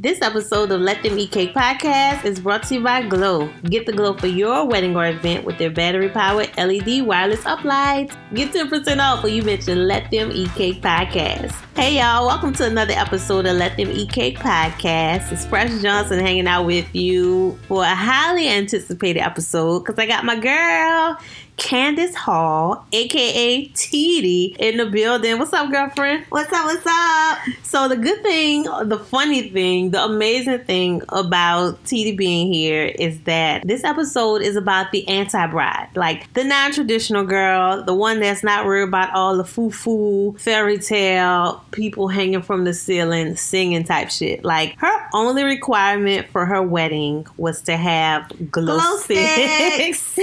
This episode of Let Them Eat Cake Podcast is brought to you by Glow. Get the glow for your wedding or event with their battery-powered LED wireless uplights. Get 10% off when you mention Let Them Eat Cake Podcast. Hey, y'all. Welcome to another episode of Let Them Eat Cake Podcast. It's Fresh Johnson hanging out with you for a highly anticipated episode because I got my girl, Candice Hull, aka Teedy, in the building. What's up, girlfriend? What's up? What's up? So the good thing, the funny thing, the amazing thing about Teedy being here is that this episode is about the anti-bride, like the non-traditional girl, the one that's not worried about all the foo-foo, fairy tale, people hanging from the ceiling, singing type shit. Like her only requirement for her wedding was to have glow sticks.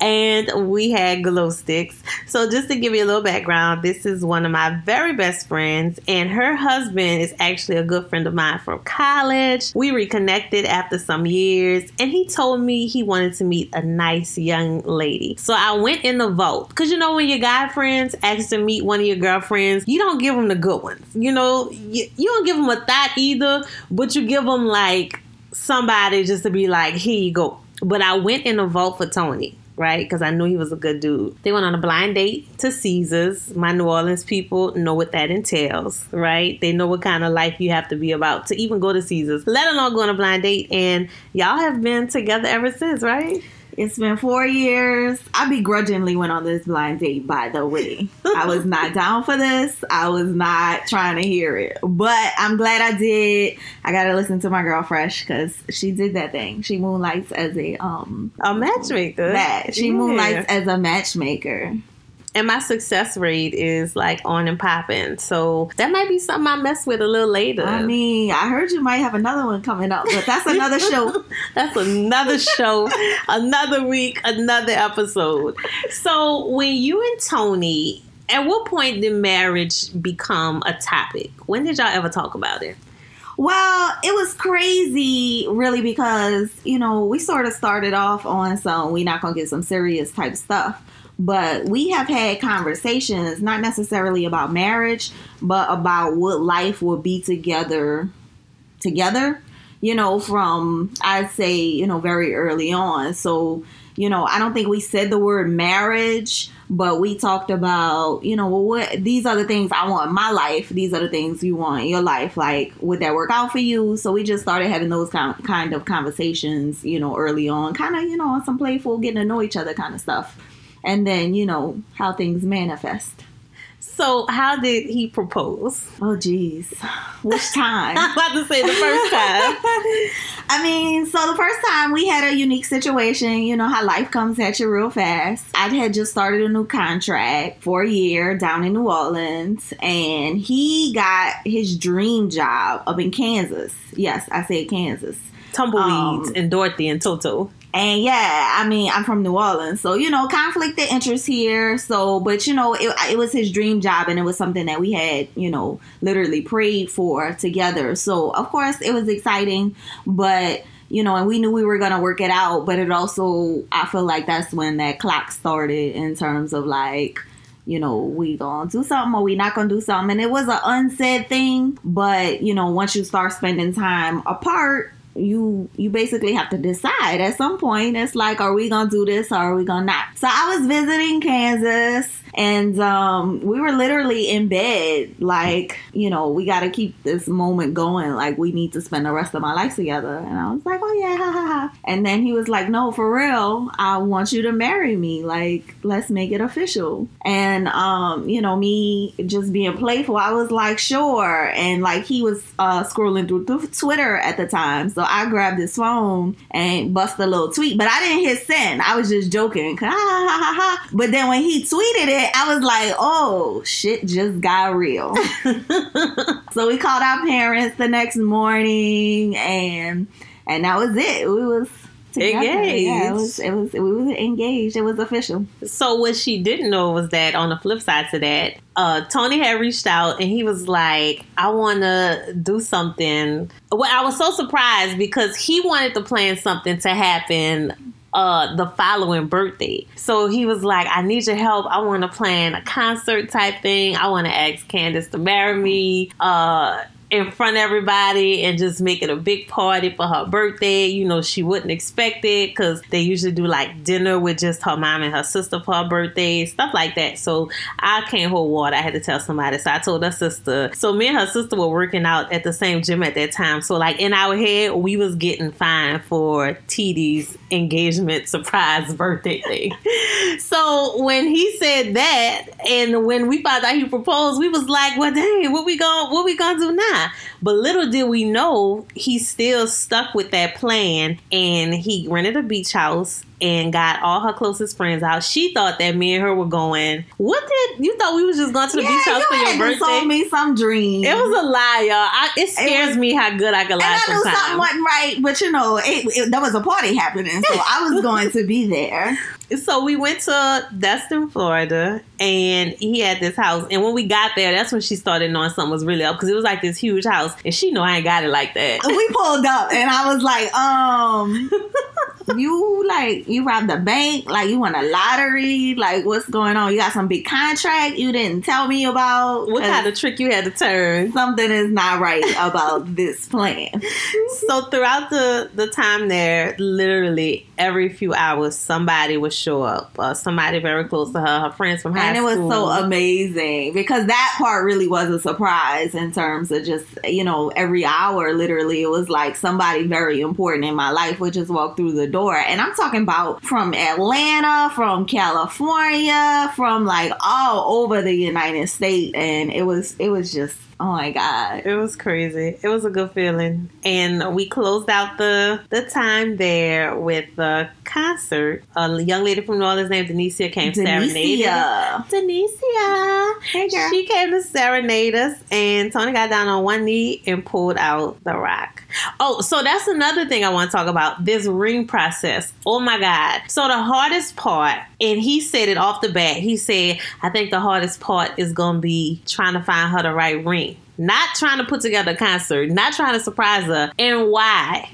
And we had glow sticks. So just to give you a little background, this is one of my very best friends, and her husband is actually a good friend of mine from college. We reconnected after some years, and he told me he wanted to meet a nice young lady. So I went in the vault, because you know when your guy friends ask to meet one of your girlfriends, you don't give them the good ones. You know, you don't give them a thought either, but you give them like somebody just to be like, here you go. But I went in the vault for Tony. Right? Because I knew he was a good dude. They went on a blind date to Caesars. My New Orleans people know what that entails, right? They know what kind of life you have to be about to even go to Caesars, let alone go on a blind date. And y'all have been together ever since, right? It's been 4 years. I begrudgingly went on this blind date, by the way. I was not down for this. I was not trying to hear it. But I'm glad I did. I got to listen to my girl Fresh because she did that thing. She moonlights as a matchmaker. She moonlights as a matchmaker. And my success rate is like on and popping. So that might be something I mess with a little later. I mean, I heard you might have another one coming up, but that's another show. Another week, another episode. So when you and Tony, at what point did marriage become a topic? When did y'all ever talk about it? Well, it was crazy, really, because, you know, we sort of started off on some, we're not going to get some serious type stuff. But we have had conversations, not necessarily about marriage, but about what life will be together, you know, from, I'd say, you know, very early on. So, you know, I don't think we said the word marriage, but we talked about, you know, well, what these are the things I want in my life. These are the things you want in your life. Like, would that work out for you? So we just started having those kind of conversations, you know, early on, kind of, you know, on some playful getting to know each other kind of stuff. And then, you know, how things manifest. So how did he propose? Oh, geez. Which time? I'm about to say the first time. I mean, so the first time we had a unique situation. You know how life comes at you real fast. I had just started a new contract for a year down in New Orleans. And he got his dream job up in Kansas. Yes, I said Kansas. Tumbleweeds and Dorothy and Toto. And yeah, I mean, I'm from New Orleans, so, you know, conflict of interest here. So, but, you know, it was his dream job, and it was something that we had, you know, literally prayed for together. So, of course, it was exciting, but, you know, and we knew we were going to work it out. But it also, I feel like that's when that clock started in terms of like, you know, we gonna do something or we not gonna do something. And it was an unsaid thing. But, you know, once you start spending time apart, you basically have to decide at some point. It's like, are we gonna do this or are we gonna not? So I was visiting Kansas, and we were literally in bed like, you know, we gotta keep this moment going, like we need to spend the rest of my life together. And I was like, oh yeah, ha ha ha. And then he was like, no, for real, I want you to marry me, like let's make it official. And you know, me just being playful, I was like, sure. And like he was scrolling through Twitter at the time, so I grabbed his phone and bust a little tweet, but I didn't hit send. I was just joking. Ha, ha, ha, ha. But then when he tweeted it, I was like, oh, shit just got real. So we called our parents the next morning, and that was it. We was together. Engaged. Yeah, we were engaged. It was official. So what she didn't know was that on the flip side to that, Tony had reached out, and he was like, I want to do something. Well, I was so surprised because he wanted to plan something to happen the following birthday. So he was like, I need your help. I want to plan a concert type thing. I want to ask Candice to marry me. in front of everybody and just make it a big party for her birthday. You know, she wouldn't expect it because they usually do like dinner with just her mom and her sister for her birthday, stuff like that. So I can't hold water. I had to tell somebody. So I told her sister. So me and her sister were working out at the same gym at that time. So like in our head, we was getting fined for Teedy's engagement surprise birthday thing. So when he said that and when we found out he proposed, we was like, well, dang, what we gonna do now? But little did we know, he still stuck with that plan, and he rented a beach house and got all her closest friends out. She thought that me and her were going. What did you thought we was just going to the beach house for your birthday? Sold me some dream. It was a lie, y'all. It scares me how good I can lie. And I knew something wasn't right, but you know, there was a party happening, so I was going to be there. So we went to Destin, Florida, and he had this house. And when we got there, that's when she started knowing something was really up, because it was like this huge house, and she know I ain't got it like that. We pulled up, and I was like, you robbed the bank, like you won a lottery, like what's going on? You got some big contract you didn't tell me about. What kind of trick you had to turn? Something is not right about this plan. So throughout the time there, literally every few hours, somebody would show up. Somebody very close to her friends from high school. And it was so amazing because that part really was a surprise in terms of just, you know, every hour literally it was like somebody very important in my life would just walk through the door. And I'm talking about from Atlanta, from California, from like all over the United States. And it was just, oh my God. It was crazy. It was a good feeling. And we closed out the time there with the concert. A young lady from New Orleans named Denicia came serenade us. Denicia! Hey girl. She came to serenade us, and Tony got down on one knee and pulled out the rock. Oh, so that's another thing I want to talk about. This ring process. Oh my God. So the hardest part, and he said it off the bat, he said, I think the hardest part is going to be trying to find her the right ring. Not trying to put together a concert, not trying to surprise her. And why?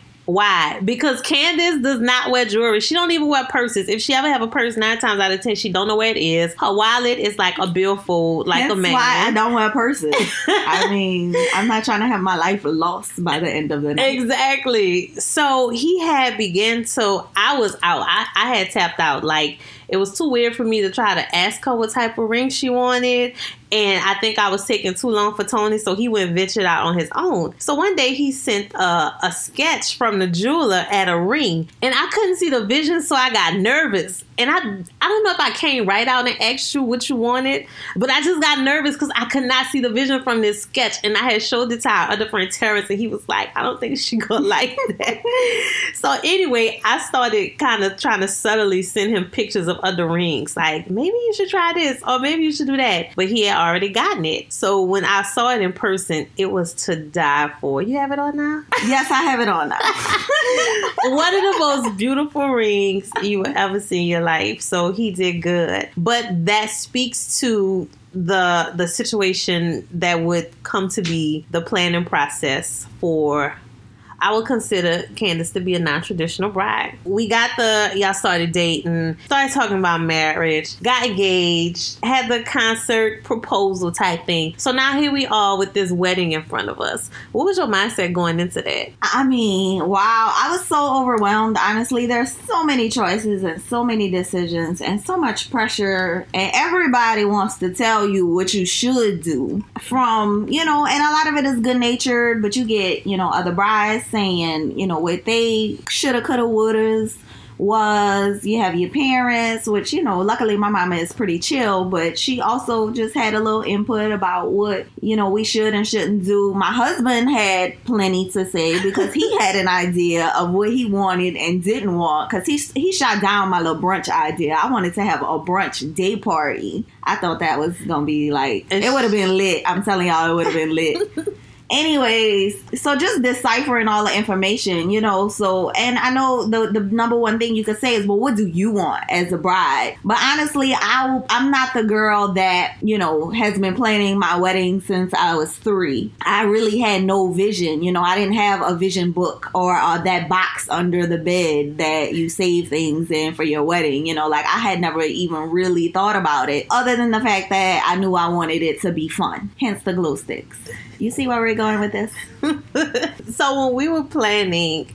Because Candice does not wear jewelry. She don't even wear purses. If she ever have a purse, 9 times out of 10, she don't know where it is. Her wallet is like a billfold, like that's a man. That's why I don't wear purses. I mean, I'm not trying to have my life lost by the end of the night. Exactly. So he had begun. So I was out. I had tapped out. Like, it was too weird for me to try to ask her what type of ring she wanted. And I think I was taking too long for Tony, so he went and ventured out on his own. So one day he sent a sketch from the jeweler at a ring, and I couldn't see the vision, so I got nervous. And I don't know if I came right out and asked you what you wanted, but I just got nervous because I could not see the vision from this sketch. And I had showed it to our other friend Terrence, and he was like, I don't think she gonna like that. So anyway, I started kind of trying to subtly send him pictures of other rings. Like, maybe you should try this, or maybe you should do that. But he had already gotten it. So when I saw it in person, it was to die for. You have it on now? Yes, I have it on now. One of the most beautiful rings you will ever see in your life. So he did good. But that speaks to the situation that would come to be the planning process for, I would consider Candice to be a non-traditional bride. We got y'all started dating, started talking about marriage, got engaged, had the concert proposal type thing. So now here we are with this wedding in front of us. What was your mindset going into that? I mean, wow. I was so overwhelmed, honestly. There's so many choices and so many decisions and so much pressure. And everybody wants to tell you what you should do from, you know, and a lot of it is good-natured, but you get, you know, other brides saying, you know, what they shoulda, coulda, wouldas was. You have your parents, which, you know, luckily my mama is pretty chill, but she also just had a little input about what, you know, we should and shouldn't do. My husband had plenty to say because he had an idea of what he wanted and didn't want, because he shot down my little brunch idea. I wanted to have a brunch day party. I thought that was gonna be like, it would have been lit. I'm telling y'all, it would have been lit. Anyways, so just deciphering all the information, you know, so, and I know the number one thing you could say is, well, what do you want as a bride? But honestly, I'm not the girl that, you know, has been planning my wedding since I was 3. I really had no vision. You know, I didn't have a vision book or that box under the bed that you save things in for your wedding. You know, like I had never even really thought about it other than the fact that I knew I wanted it to be fun, hence the glow sticks. You see where we're going with this? So when we were planning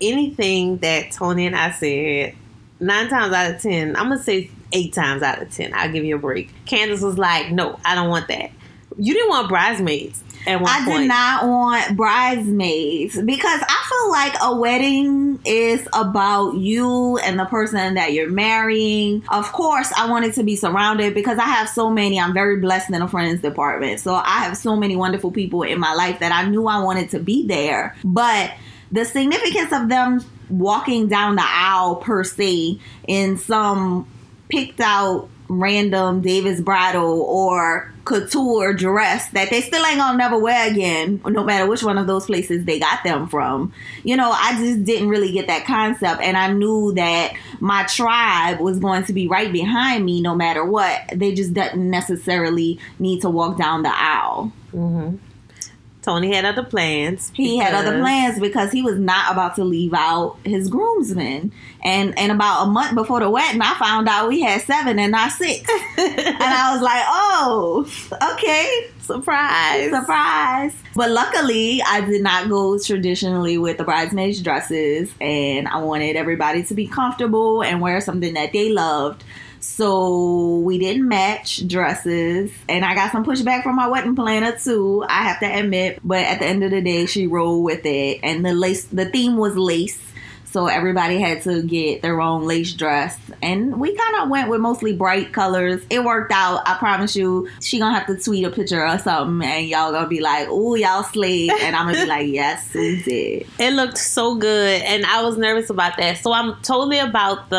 anything that Tony and I said, 9 times out of 10, I'm going to say 8 times out of 10, I'll give you a break, Candice was like, no, I don't want that. You didn't want bridesmaids at one point. I did not want bridesmaids because I feel like a wedding is about you and the person that you're marrying. Of course, I wanted to be surrounded because I have so many. I'm very blessed in a friends department. So I have so many wonderful people in my life that I knew I wanted to be there. But the significance of them walking down the aisle per se in some picked out random Davis Bridal or couture dress that they still ain't gonna never wear again, no matter which one of those places they got them from. You know, I just didn't really get that concept, and I knew that my tribe was going to be right behind me no matter what. They just didn't necessarily need to walk down the aisle. Mm-hmm. Tony had other plans. He had other plans because he was not about to leave out his groomsmen. And about a month before the wedding, I found out we had 7 and not 6. And I was like, oh, okay. Surprise. Surprise. But luckily, I did not go traditionally with the bridesmaids' dresses. And I wanted everybody to be comfortable and wear something that they loved. So we didn't match dresses, and I got some pushback from my wedding planner too, I have to admit, but at the end of the day she rolled with it, and the theme was lace, so everybody had to get their own lace dress, and we kind of went with mostly bright colors. It worked out, I promise you. She gonna have to tweet a picture or something and y'all gonna be like, ooh, y'all slayed, and I'm gonna be like, yes, we did. It looked so good, and I was nervous about that, so I'm totally about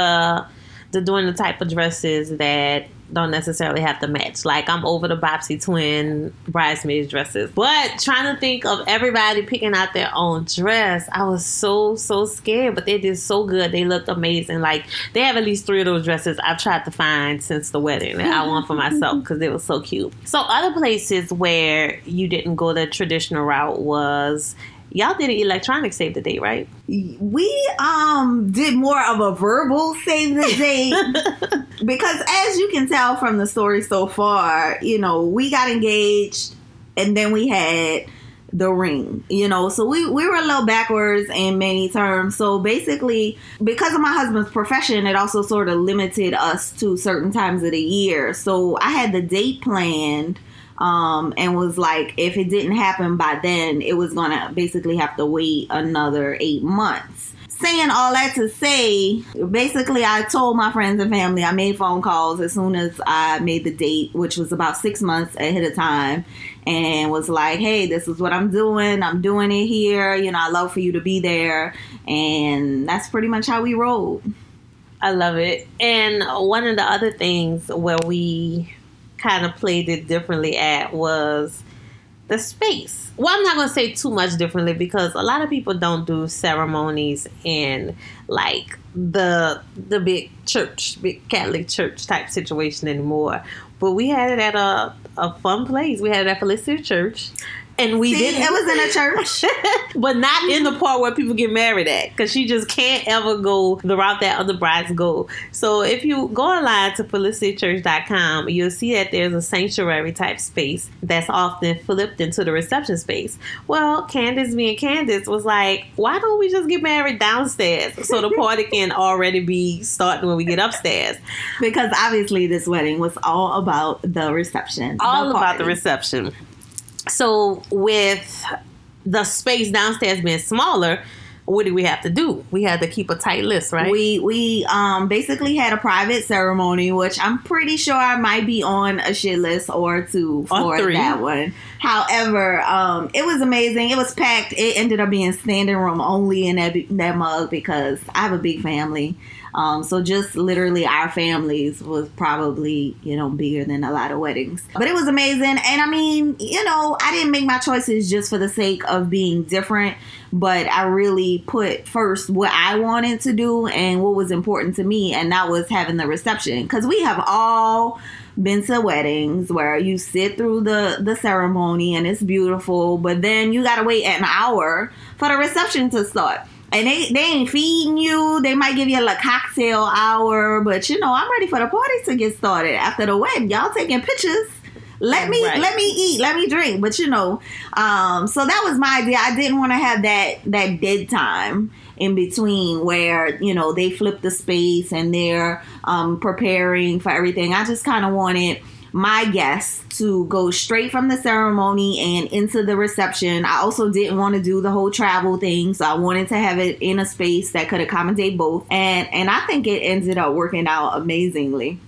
doing the type of dresses that don't necessarily have to match. Like, I'm over the Bopsy twin bridesmaids dresses. But trying to think of everybody picking out their own dress, I was so scared. But they did so good. They looked amazing. Like, they have at least 3 of those dresses I've tried to find since the wedding that I want for myself because they were so cute. So other places where you didn't go the traditional route was... Y'all did an electronic save the date, right? We did more of a verbal save the date because as you can tell from the story so far, you know, we got engaged and then we had the ring, you know, so we were a little backwards in many terms. So basically, because of my husband's profession, it also sort of limited us to certain times of the year. So I had the date planned. And was like, if it didn't happen by then, it was going to basically have to wait another 8 months. Saying all that to say, basically, I told my friends and family, I made phone calls as soon as I made the date, which was about 6 months ahead of time, and was like, hey, this is what I'm doing. I'm doing it here. You know, I'd love for you to be there. And that's pretty much how we rolled. I love it. And one of the other things where we... kind of played it differently at was the space. Well, I'm not going to say too much differently because a lot of people don't do ceremonies in like the big church, big Catholic church type situation anymore. But we had it at a fun place. We had it at Felicity Church. And we did. It was in a church. But not in the part where people get married at. Because she just can't ever go the route that other brides go. So if you go online to felicitychurch.com, you'll see that there's a sanctuary type space that's often flipped into the reception space. Well, Candice being Candice was like, why don't we just get married downstairs so the party can already be starting when we get upstairs? Because obviously this wedding was all about the reception. All about the reception. So with the space downstairs being smaller, what did we have to do? We had to keep a tight list, right? We basically had a private ceremony, which I'm pretty sure I might be on a shit list or two for that one. However, it was amazing. It was packed. It ended up being standing room only in that mug because I have a big family. So just literally our families was probably, you know, bigger than a lot of weddings. But it was amazing. And I mean, you know, I didn't make my choices just for the sake of being different. But I really put first what I wanted to do and what was important to me. And that was having the reception. Because we have all been to weddings where you sit through the ceremony and it's beautiful. But then you got to wait an hour for the reception to start. And they ain't feeding you. They might give you a little cocktail hour. But, you know, I'm ready for the party to get started after the wedding. Y'all taking pictures Let me eat, let me drink. But you know, so that was my idea. I didn't want to have that dead time in between where, you know, they flip the space and they're preparing for everything. I just kind of wanted my guests to go straight from the ceremony and into the reception. I also didn't want to do the whole travel thing, so I wanted to have it in a space that could accommodate both. And I think it ended up working out amazingly.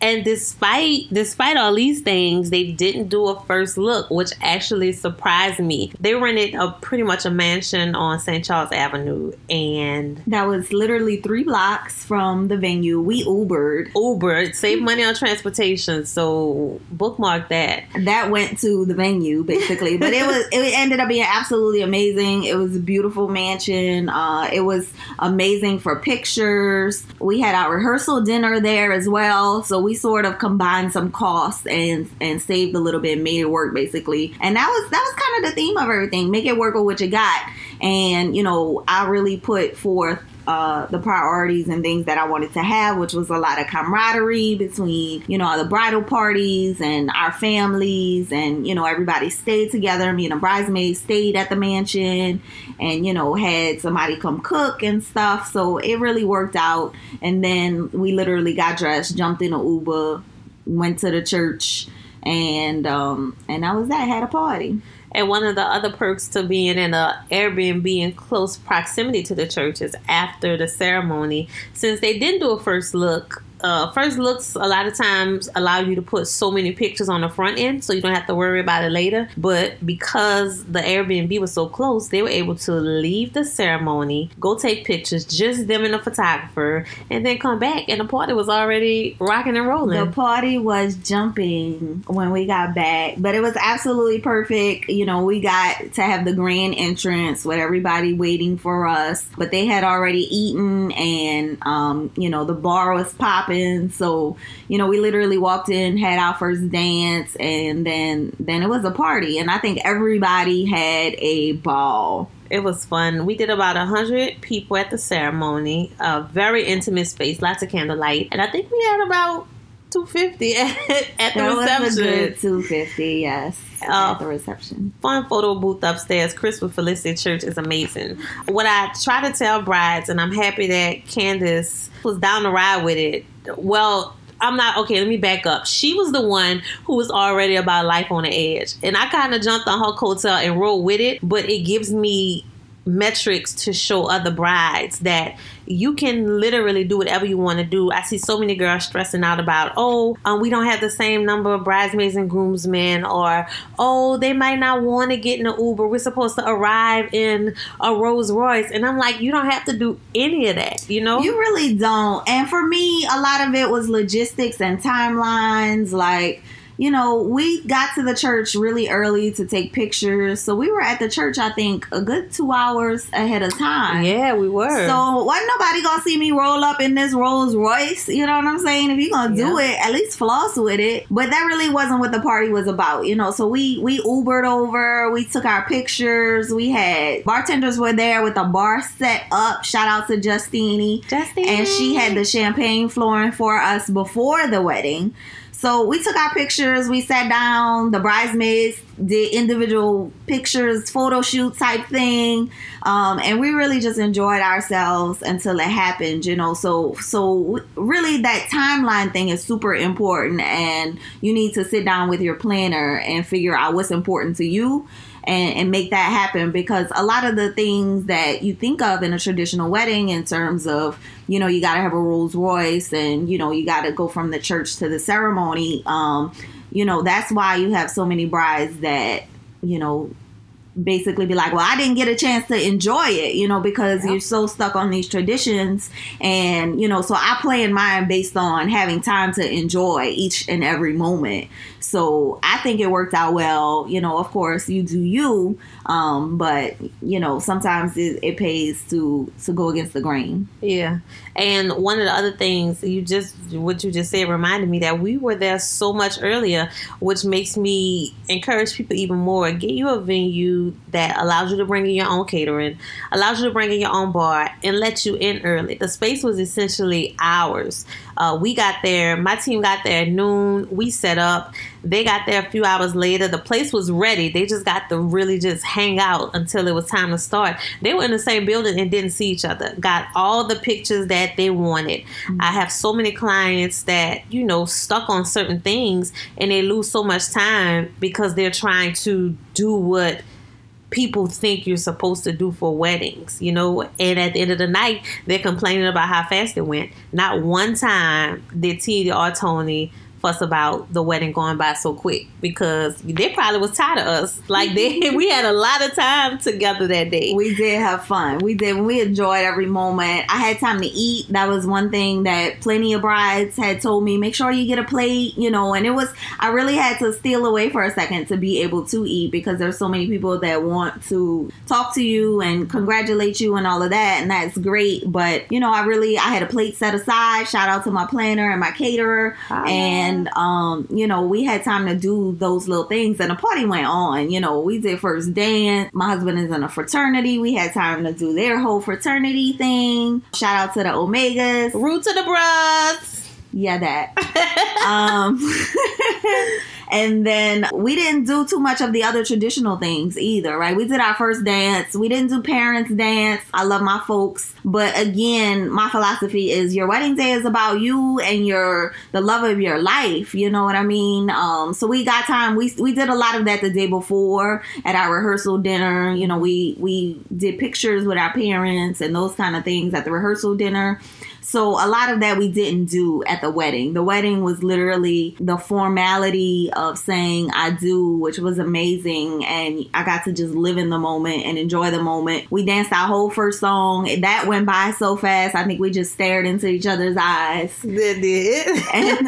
And despite all these things, they didn't do a first look, which actually surprised me. They rented pretty much a mansion on St. Charles Avenue, and that was literally 3 blocks from the venue. We Ubered, saved money on transportation, so bookmark that. That went to the venue basically, but it ended up being absolutely amazing. It was a beautiful mansion. It was amazing for pictures. We had our rehearsal dinner there as well, so we sort of combined some costs and saved a little bit, made it work basically. And that was kind of the theme of everything. Make it work with what you got. And, you know, I really put forth the priorities and things that I wanted to have, which was a lot of camaraderie between, you know, the bridal parties and our families. And, you know, everybody stayed together. Me and the bridesmaids stayed at the mansion and, you know, had somebody come cook and stuff. So it really worked out. And then we literally got dressed, jumped in an Uber, went to the church, and that was that. Had a party. And one of the other perks to being in an Airbnb in close proximity to the church is after the ceremony, since they didn't do a first look, first looks a lot of times allow you to put so many pictures on the front end so you don't have to worry about it later. But because the Airbnb was so close, they were able to leave the ceremony, go take pictures, just them and the photographer, and then come back, and the party was already rocking and rolling. The party was jumping when we got back, but it was absolutely perfect. You know, we got to have the grand entrance with everybody waiting for us, but they had already eaten, and you know, the bar was popping. So, you know, we literally walked in, had our first dance, and then it was a party. And I think everybody had a ball. It was fun. We did about 100 people at the ceremony. A very intimate space, lots of candlelight. And I think we had about 250 at the reception. That was a good 250, yes. At the reception. Fun photo booth upstairs. Chris with Felicity Church is amazing. What I try to tell brides, and I'm happy that Candice was down to ride with it. Well, I'm not. Okay, let me back up. She was the one who was already about life on the edge, and I kind of jumped on her coattail and rolled with it, but it gives me metrics to show other brides that you can literally do whatever you want to do. I see so many girls stressing out about, we don't have the same number of bridesmaids and groomsmen, or, they might not want to get in an Uber. We're supposed to arrive in a Rolls Royce. And I'm like, you don't have to do any of that, you know? You really don't. And for me, a lot of it was logistics and timelines. Like, you know, we got to the church really early to take pictures. So we were at the church, I think, a good 2 hours ahead of time. Yeah, we were. So wasn't nobody going to see me roll up in this Rolls Royce? You know what I'm saying? If you're going to do it, at least floss with it. But that really wasn't what the party was about, you know. So we Ubered over. We took our pictures. We had bartenders were there with a bar set up. Shout out to Justine. And she had the champagne flowing for us before the wedding. So we took our pictures, we sat down, the bridesmaids did individual pictures, photo shoot type thing. And we really just enjoyed ourselves until it happened, you know. So really that timeline thing is super important, and you need to sit down with your planner and figure out what's important to you. And make that happen, because a lot of the things that you think of in a traditional wedding in terms of, you know, you got to have a Rolls Royce and, you know, you got to go from the church to the ceremony. You know, that's why you have so many brides that, you know, basically be like, well, I didn't get a chance to enjoy it, you know, because you're so stuck on these traditions. And, you know, so I plan mine based on having time to enjoy each and every moment. So I think it worked out well. You know, of course, you do you. But, you know, sometimes it pays to go against the grain. Yeah. And one of the other things what you just said reminded me that we were there so much earlier, which makes me encourage people even more. Get you a venue you, that allows you to bring in your own catering, allows you to bring in your own bar, and lets you in early. The space was essentially ours. We got there. My team got there at noon. We set up. They got there a few hours later. The place was ready. They just got to really just hang out until it was time to start. They were in the same building and didn't see each other. Got all the pictures that they wanted. Mm-hmm. I have so many clients that, you know, stuck on certain things and they lose so much time because they're trying to do what people think you're supposed to do for weddings, you know, and at the end of the night, they're complaining about how fast it went. Not one time did Teedy or Tony fuss about the wedding going by so quick, because they probably was tired of us. Like, we had a lot of time together that day. We did have fun. We did. We enjoyed every moment. I had time to eat. That was one thing that plenty of brides had told me. Make sure you get a plate, you know, and it was, I really had to steal away for a second to be able to eat, because there's so many people that want to talk to you and congratulate you and all of that. And that's great. But, you know, I had a plate set aside. Shout out to my planner and my caterer. Wow. And you know, we had time to do those little things, and the party went on. You know, we did first dance. My husband is in a fraternity. We had time to do their whole fraternity thing. Shout out to the Omegas. Root to the Bruhs. Yeah, that. And then we didn't do too much of the other traditional things either, right? We did our first dance. We didn't do parents' dance. I love my folks. But again, my philosophy is your wedding day is about you and the love of your life. You know what I mean? So we got time. We did a lot of that the day before at our rehearsal dinner. You know, we did pictures with our parents and those kind of things at the rehearsal dinner. So a lot of that we didn't do at the wedding. The wedding was literally the formality of saying I do, which was amazing. And I got to just live in the moment and enjoy the moment. We danced our whole first song. That went by so fast. I think we just stared into each other's eyes. That did. And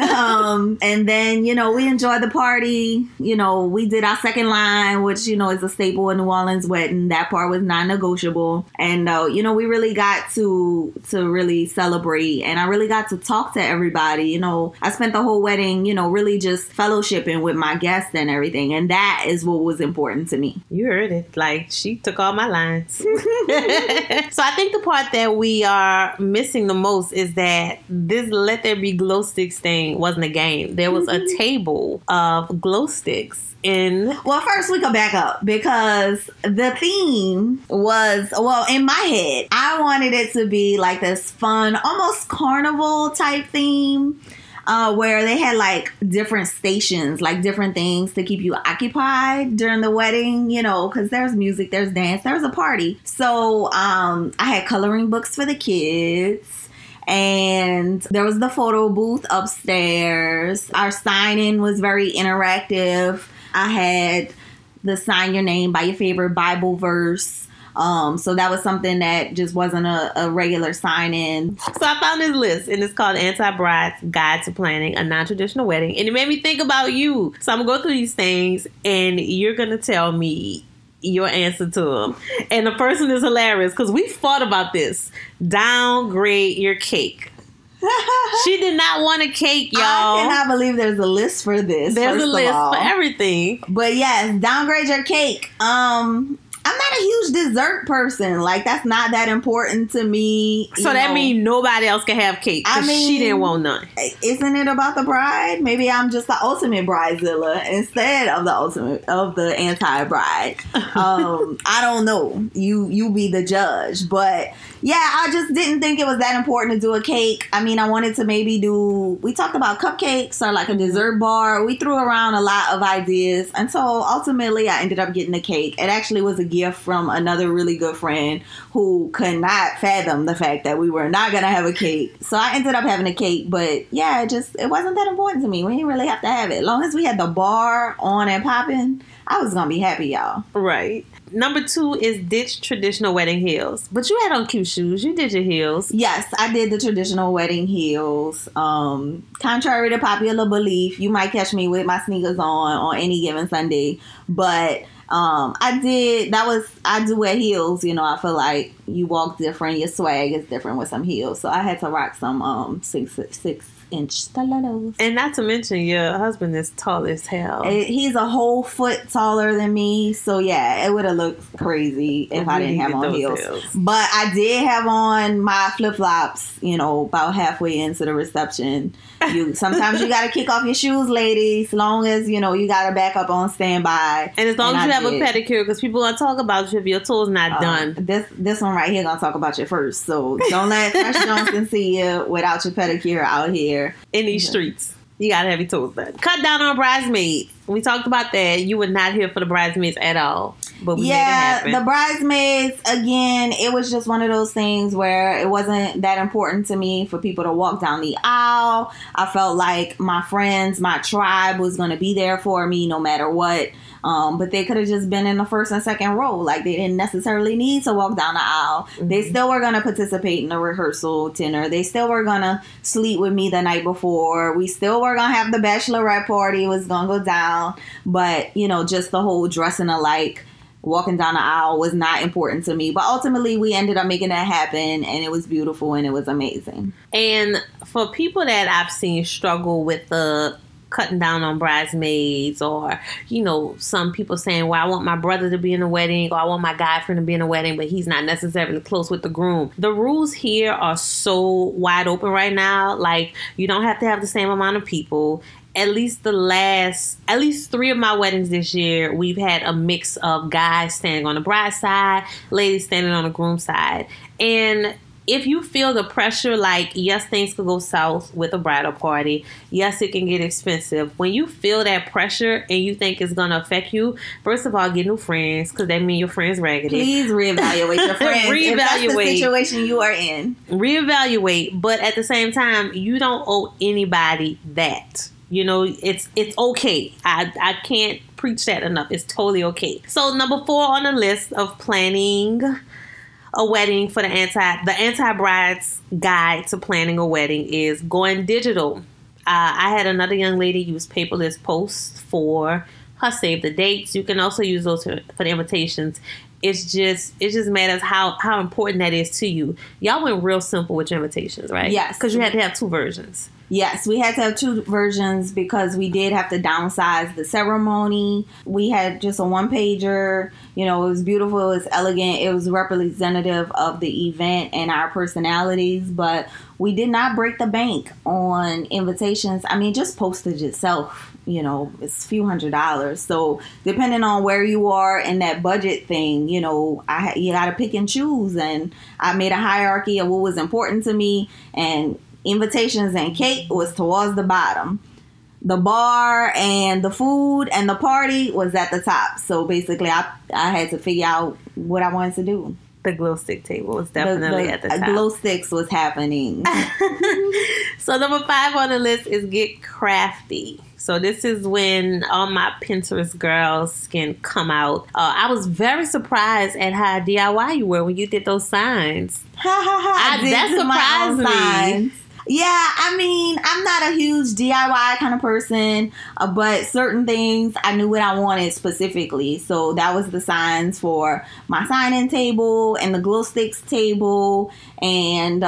then, you know, we enjoyed the party. You know, we did our second line, which, you know, is a staple in New Orleans wedding. That part was non-negotiable. And, you know, we really got to really celebrate. And I really got to talk to everybody. You know, I spent the whole wedding, you know, really just fellowshipping with my guests and everything, and that is what was important to me. You heard it. Like, she took all my lines. So I think the part that we are missing the most is that this Let There Be Glow Sticks thing wasn't a game. There was a table of glow sticks. Well, first we could back up, because the theme was, well, in my head, I wanted it to be like this fun, almost carnival type theme. Where they had like different stations, like different things to keep you occupied during the wedding, you know, because there's music, there's dance, there's a party. So I had coloring books for the kids, and there was the photo booth upstairs. Our sign-in was very interactive. I had the sign your name by your favorite Bible verse. So that was something that just wasn't a regular sign-in. So I found this list, and it's called Anti-Bride's Guide to Planning a Non-Traditional Wedding. And it made me think about you. So I'm going to go through these things, and you're going to tell me your answer to them. And the first one is hilarious, because we fought about this. Downgrade your cake. She did not want a cake, y'all. I cannot believe there's a list for this. There's a list for everything. But yes, downgrade your cake. I'm not a huge dessert person. Like, that's not that important to me. So that means nobody else can have cake, because she didn't want none. Isn't it about the bride? Maybe I'm just the ultimate bridezilla instead of the ultimate of the anti-bride. I don't know. You be the judge. But yeah, I just didn't think it was that important to do a cake. I mean, I wanted to maybe we talked about cupcakes or like a dessert bar. We threw around a lot of ideas until ultimately I ended up getting a cake. It actually was a gift from another really good friend who could not fathom the fact that we were not gonna have a cake. So I ended up having a cake, but yeah, it wasn't that important to me. We didn't really have to have it. As long as we had the bar on and popping, I was gonna be happy, y'all. Right. Number 2 is ditch traditional wedding heels. But you had on cute shoes. You did your heels. Yes, I did the traditional wedding heels. Contrary to popular belief, you might catch me with my sneakers on any given Sunday, but I do wear heels, you know. I feel like you walk different, your swag is different with some heels. So I had to rock some six 6-inch stilettos. And not to mention, your husband is tall as hell. He's a whole foot taller than me. So, yeah, it would have looked crazy if I didn't have on heels. But I did have on my flip-flops, you know, about halfway into the reception. Sometimes you got to kick off your shoes, ladies, as long as, you know, you got to back up on standby. And as long as you have a pedicure, because people going to talk about you if your toe's not done. This one right here going to talk about you first. So don't let Fresh Johnson see you without your pedicure out here. In these streets. You got to have your toes done. Cut down on bridesmaids. We talked about that. You were not here for the bridesmaids at all. But we made it happen. The bridesmaids, again, it was just one of those things where it wasn't that important to me for people to walk down the aisle. I felt like my friends, my tribe was going to be there for me no matter what. But they could have just been in the first and second row. Like, they didn't necessarily need to walk down the aisle. Mm-hmm. They still were going to participate in the rehearsal dinner. They still were going to sleep with me the night before. We still were going to have the bachelorette party. It was going to go down. But, you know, just the whole dressing alike, walking down the aisle was not important to me. But ultimately, we ended up making that happen. And it was beautiful and it was amazing. And for people that I've seen struggle with the cutting down on bridesmaids, or, you know, some people saying, well, I want my brother to be in the wedding, or I want my guy friend to be in the wedding, but he's not necessarily close with the groom. The rules here are so wide open right now. Like, you don't have to have the same amount of people. At least three of my weddings this year, we've had a mix of guys standing on the bride's side, ladies standing on the groom's side. And if you feel the pressure, like, yes, things could go south with a bridal party. Yes, it can get expensive. When you feel that pressure and you think it's going to affect you, first of all, get new friends, because that means your friends raggedy. Please reevaluate your friends. If that's the situation you are in. Reevaluate. But at the same time, you don't owe anybody that. You know, it's okay. I can't preach that enough. It's totally okay. So number 4 on the list of planning a wedding for the anti-bride's guide to planning a wedding is going digital. I had another young lady use Paperless Posts for her save the dates. You can also use those for the invitations. It just matters how important that is to you. Y'all went real simple with your invitations, right? Yes. Because you had to have 2 versions. Yes, we had to have 2 versions because we did have to downsize the ceremony. We had just a 1-pager. You know, it was beautiful. It was elegant. It was representative of the event and our personalities. But we did not break the bank on invitations. I mean, just postage itself, you know, it's a few $100s. So depending on where you are in that budget thing, you know, you got to pick and choose. And I made a hierarchy of what was important to me, and invitations and cake was towards the bottom. The bar and the food and the party was at the top. So basically, I had to figure out what I wanted to do. The glow stick table was definitely at the top. Glow sticks was happening. So number 5 on the list is get crafty. So this is when all my Pinterest girls can come out. I was very surprised at how DIY you were when you did those signs. That surprised me. Yeah, I mean, I'm not a huge DIY kind of person, but certain things I knew what I wanted specifically. So that was the signs for my sign-in table and the glow sticks table. And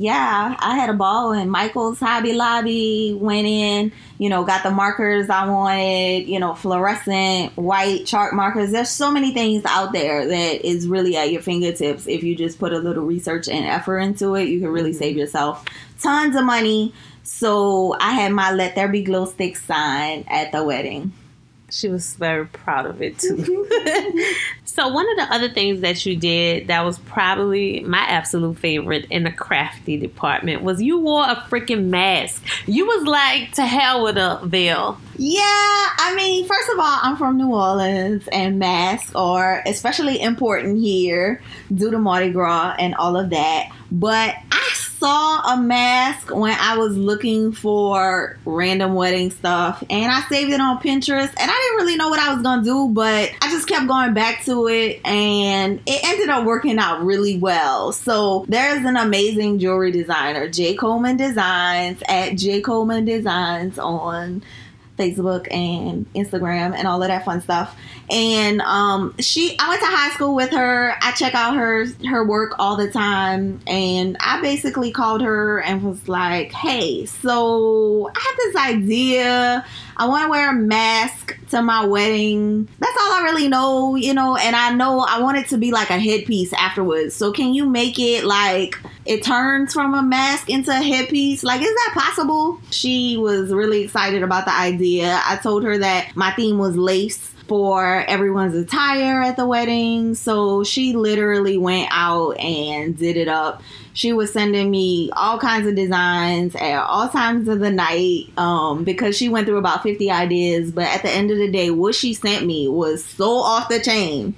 yeah, I had a ball in Michael's Hobby Lobby, went in, you know, got the markers I wanted, you know, fluorescent, white chart markers. There's so many things out there that is really at your fingertips. If you just put a little research and effort into it, you can really save yourself tons of money. So I had my Let There Be Glow Stick sign at the wedding. She was very proud of it too. So one of the other things that you did that was probably my absolute favorite in the crafty department was you wore a freaking mask. You was like, to hell with a veil. Yeah, I mean, first of all, I'm from New Orleans, and masks are especially important here due to Mardi Gras and all of that. But I saw a mask when I was looking for random wedding stuff, and I saved it on Pinterest, and I didn't really know what I was gonna do, but I just kept going back to it, and it ended up working out really well. So there's an amazing jewelry designer, J. Coleman Designs, at J. Coleman Designs on Facebook and Instagram and all of that fun stuff. And I went to high school with her. I check out her work all the time. And I basically called her and was like, hey, so I have this idea. I want to wear a mask to my wedding. That's all I really know, you know. And I know I want it to be like a headpiece afterwards. So can you make it like it turns from a mask into a headpiece? Like, is that possible? She was really excited about the idea. I told her that my theme was lace for everyone's attire at the wedding. So she literally went out and did it up. She was sending me all kinds of designs at all times of the night because she went through about 50 ideas. But at the end of the day, what she sent me was so off the chain.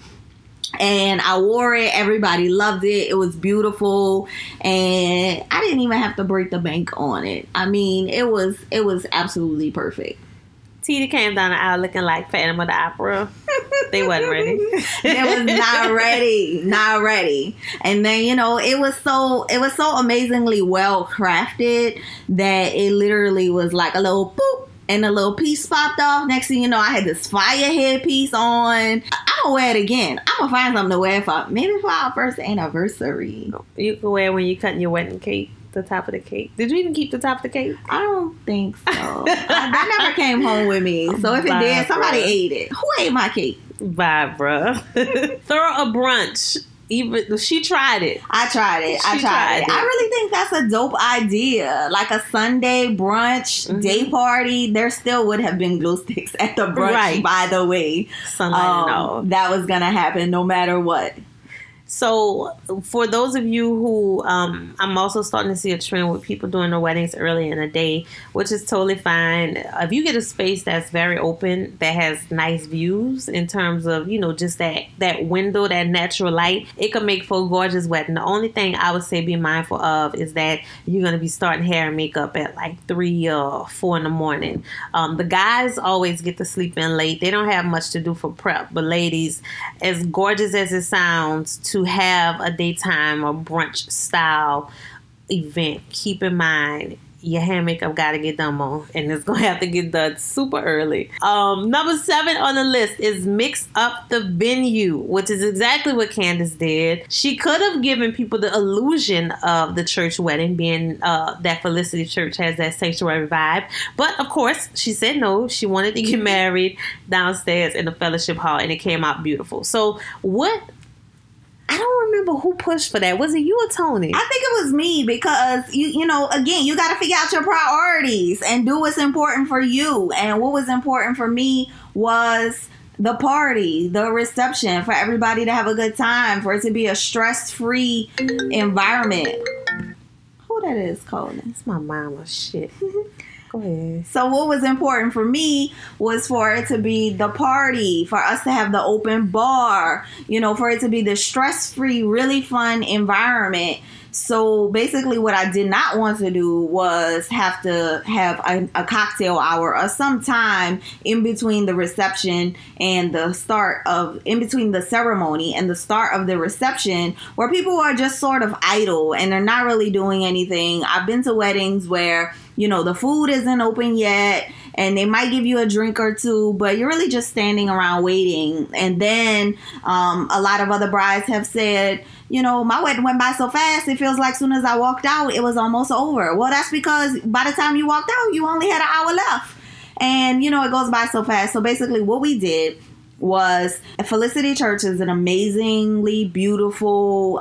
And I wore it. Everybody loved it. It was beautiful. And I didn't even have to break the bank on it. I mean, it was absolutely perfect. Teedy came down the aisle looking like Phantom of the Opera. They wasn't ready. They was not ready. Not ready. And then, you know, it was so amazingly well crafted that it literally was like a little boop and a little piece popped off. Next thing you know, I had this fire headpiece on. I'm gonna wear it again. I'm gonna find something to wear for our first anniversary. You can wear it when you're cutting your wedding cake. The top of the cake. Did you even keep the top of the cake? I don't think so. That never came home with me. So if it did, somebody ate it. Who ate my cake? Bye, bruh. Throw a brunch. Even she tried it. I tried it. I really think that's a dope idea. Like a Sunday brunch, mm-hmm. day party. There still would have been glow sticks at the brunch, right. By the way. Sunlight and all. That was going to happen no matter what. So for those of you who, I'm also starting to see a trend with people doing their weddings early in the day, which is totally fine. If you get a space that's very open, that has nice views in terms of, you know, just that window, that natural light, it can make for a gorgeous wedding. The only thing I would say be mindful of is that you're going to be starting hair and makeup at like 3 or 4 in the morning. The guys always get to sleep in late. They don't have much to do for prep. But ladies, as gorgeous as it sounds to have a daytime or brunch style event, keep in mind your hair and makeup got to get done more, and it's gonna have to get done super early. Number 7 on the list is mix up the venue, which is exactly what Candice did. She could have given people the illusion of the church wedding being that Felicity Church has that sanctuary vibe, but of course she said no. She wanted to get married downstairs in the fellowship hall, and it came out beautiful. So what? I don't remember who pushed for that. Was it you or Tony? I think it was me because, you know, again, you got to figure out your priorities and do what's important for you. And what was important for me was the party, the reception, for everybody to have a good time, for it to be a stress-free environment. Who that is calling? It's my mama. Shit. Go ahead. So what was important for me was for it to be the party, for us to have the open bar, you know, for it to be the stress-free, really fun environment. So basically what I did not want to do was have to have a cocktail hour or some time in between the reception and the start of, in between the ceremony and the start of the reception, where people are just sort of idle and they're not really doing anything. I've been to weddings where, you know, the food isn't open yet and they might give you a drink or two, but you're really just standing around waiting. And then a lot of other brides have said, you know, my wedding went by so fast, it feels like as soon as I walked out, it was almost over. Well, that's because by the time you walked out, you only had an hour left. And, you know, it goes by so fast. So basically what we did was, Felicity Church is an amazingly beautiful,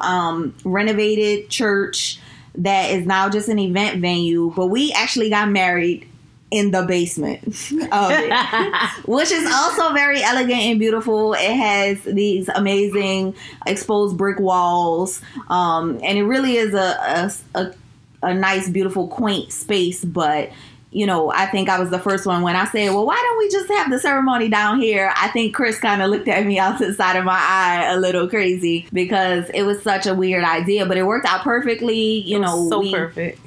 renovated church that is now just an event venue, but we actually got married in the basement of it, which is also very elegant and beautiful. It has these amazing exposed brick walls, and it really is a nice, beautiful, quaint space. But, you know, I think I was the first one when I said, well, why don't we just have the ceremony down here? I think Chris kind of looked at me out the side of my eye a little crazy because it was such a weird idea, but it worked out perfectly. Perfect.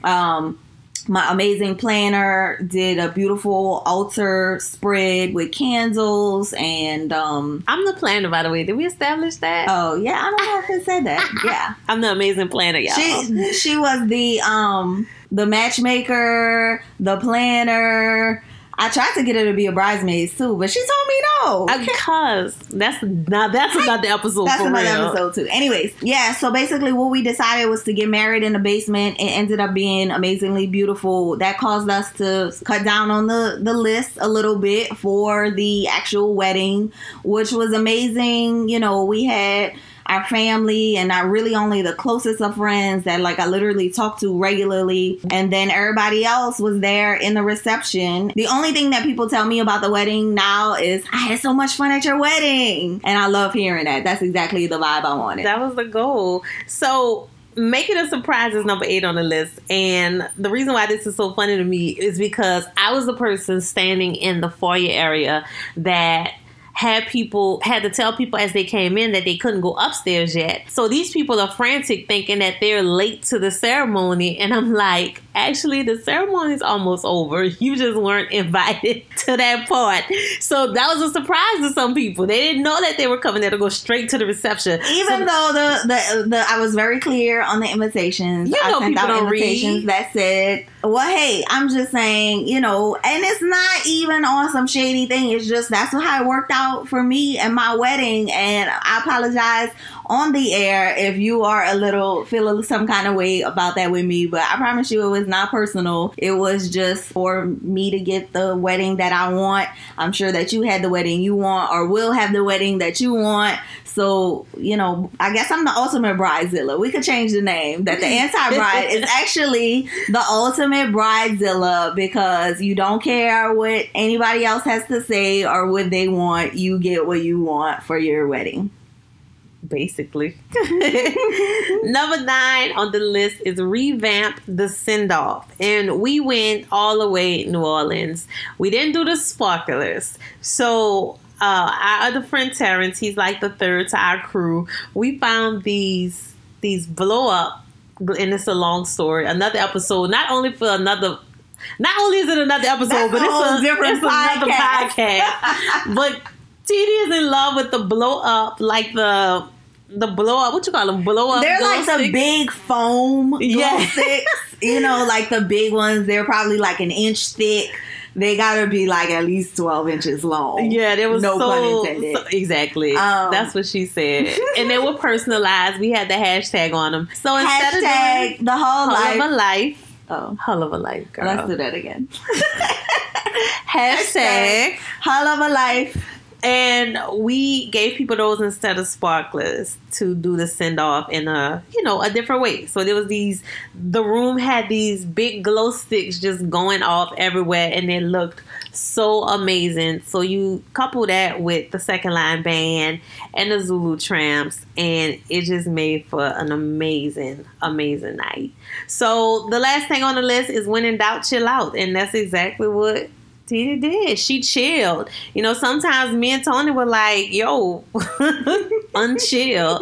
My amazing planner did a beautiful altar spread with candles and... I'm the planner, by the way. Did we establish that? Oh, yeah. I don't know if it said that. Yeah. I'm the amazing planner, y'all. She was the matchmaker, the planner... I tried to get her to be a bridesmaid too, but she told me no. Because that's another episode. That's for another real. Episode too. Anyways, yeah. So basically, what we decided was to get married in the basement. It ended up being amazingly beautiful. That caused us to cut down on the list a little bit for the actual wedding, which was amazing. You know, we had our family and not really only the closest of friends that like I literally talk to regularly, and then everybody else was there in the reception. The only thing that people tell me about the wedding now is I had so much fun at your wedding, and I love hearing that. That's exactly the vibe I wanted. That was the goal. So Make It a Surprise is number 8 on the list, and the reason why this is so funny to me is because I was the person standing in the foyer area that had to tell people as they came in that they couldn't go upstairs yet. So these people are frantic thinking that they're late to the ceremony, and I'm like, actually the ceremony's almost over, you just weren't invited to that part. So that was a surprise to some people. They didn't know that they were coming there to go straight to the reception, even though the I was very clear on the invitations. You know, I sent people out invitations that said, well, hey, I'm just saying, you know, and it's not even on some shady thing. It's just that's how it worked out for me and my wedding. And I apologize on the air if you are feeling some kind of way about that with me, but I promise you it was not personal. It was just for me to get the wedding that I want. I'm sure that you had the wedding you want or will have the wedding that you want. So, you know, I guess I'm the ultimate bridezilla. We could change the name. That the anti-bride is actually the ultimate bridezilla, because you don't care what anybody else has to say or what they want. You get what you want for your wedding. Basically. Number 9 on the list is revamp the send-off. And we went all the way New Orleans. We didn't do the sparklers. So our other friend Terrence, he's like the third to our crew. We found these blow up, and it's a long story. Another episode, not only is it another episode, but it's another podcast. But Teedy is in love with the blow up, like the blow up. What you call them? Blow up. They're like the big foam glow sticks. You know, like the big ones. They're probably like an inch thick. They gotta be like at least 12 inches long. Yeah, there was no pun intended. So, exactly. That's what she said. And they were personalized. We had the hashtag on them. So instead of doing the whole life of a life. Oh, Hull of a Life, girl. Let's do that again. Hashtag Hull of a Life. And we gave people those instead of sparklers to do the send off in a different way. So there was the room had these big glow sticks just going off everywhere, and it looked so amazing. So you couple that with the second line band and the Zulu Tramps, and it just made for an amazing, amazing night. So the last thing on the list is when in doubt, chill out. And that's exactly what Teedy did. She chilled. You know, sometimes me and Tony were like, yo, unchill.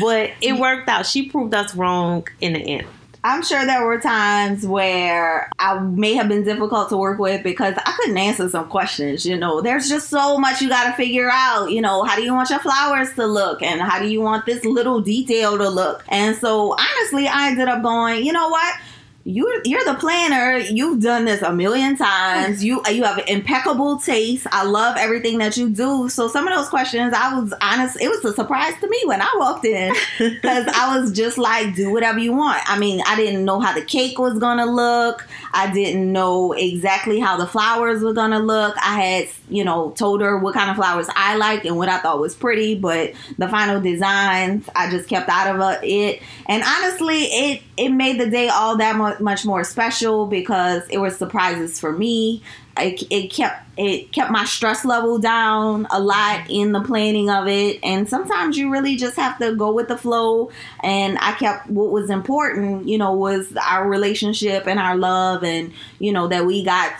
But it worked out. She proved us wrong in the end. I'm sure there were times where I may have been difficult to work with because I couldn't answer some questions. You know, there's just so much you got to figure out. You know, how do you want your flowers to look? And how do you want this little detail to look? And so, honestly, I ended up going, you know what? You're the planner. You've done this a million times. You have impeccable taste. I love everything that you do. So some of those questions, I was honest. It was a surprise to me when I walked in, because I was just like, do whatever you want. I mean, I didn't know how the cake was gonna look. I didn't know exactly how the flowers were gonna look. I had, you know, told her what kind of flowers I liked and what I thought was pretty, but the final designs I just kept out of it. And honestly, it made the day all that much more special because it was surprises for me. It kept my stress level down a lot in the planning of it, and sometimes you really just have to go with the flow. And I kept what was important, you know, was our relationship and our love, and you know that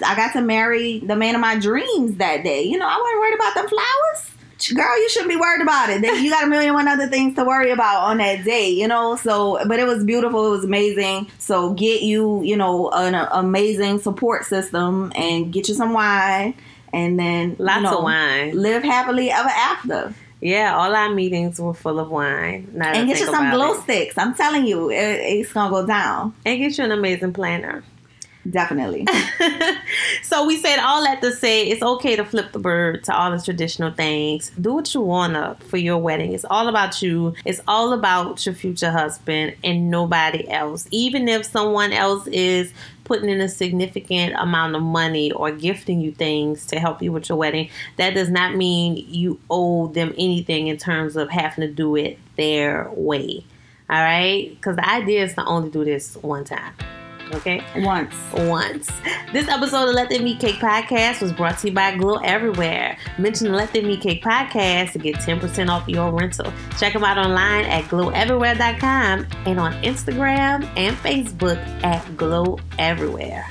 I got to marry the man of my dreams that day. You know, I wasn't worried about them flowers. Girl, you shouldn't be worried about it. You got a million and one other things to worry about on that day, you know. So, but it was beautiful. It was amazing. So get an amazing support system and get you some wine, and then lots of wine. Live happily ever after. Yeah, all our meetings were full of wine. And get you some glow sticks. I'm telling you, it's gonna go down. And get you an amazing planner. Definitely. So we said all that to say it's okay to flip the bird to all the traditional things. Do what you want up for your wedding. It's all about you. It's all about your future husband and nobody else. Even if someone else is putting in a significant amount of money or gifting you things to help you with your wedding, that does not mean you owe them anything in terms of having to do it their way. All right? Because the idea is to only do this one time. Okay? Once. This episode of Let Them Eat Cake Podcast was brought to you by Glow Everywhere. Mention the Let Them Eat Cake Podcast to get 10% off your rental. Check them out online at gloweverywhere.com and on Instagram and Facebook at Glow Everywhere.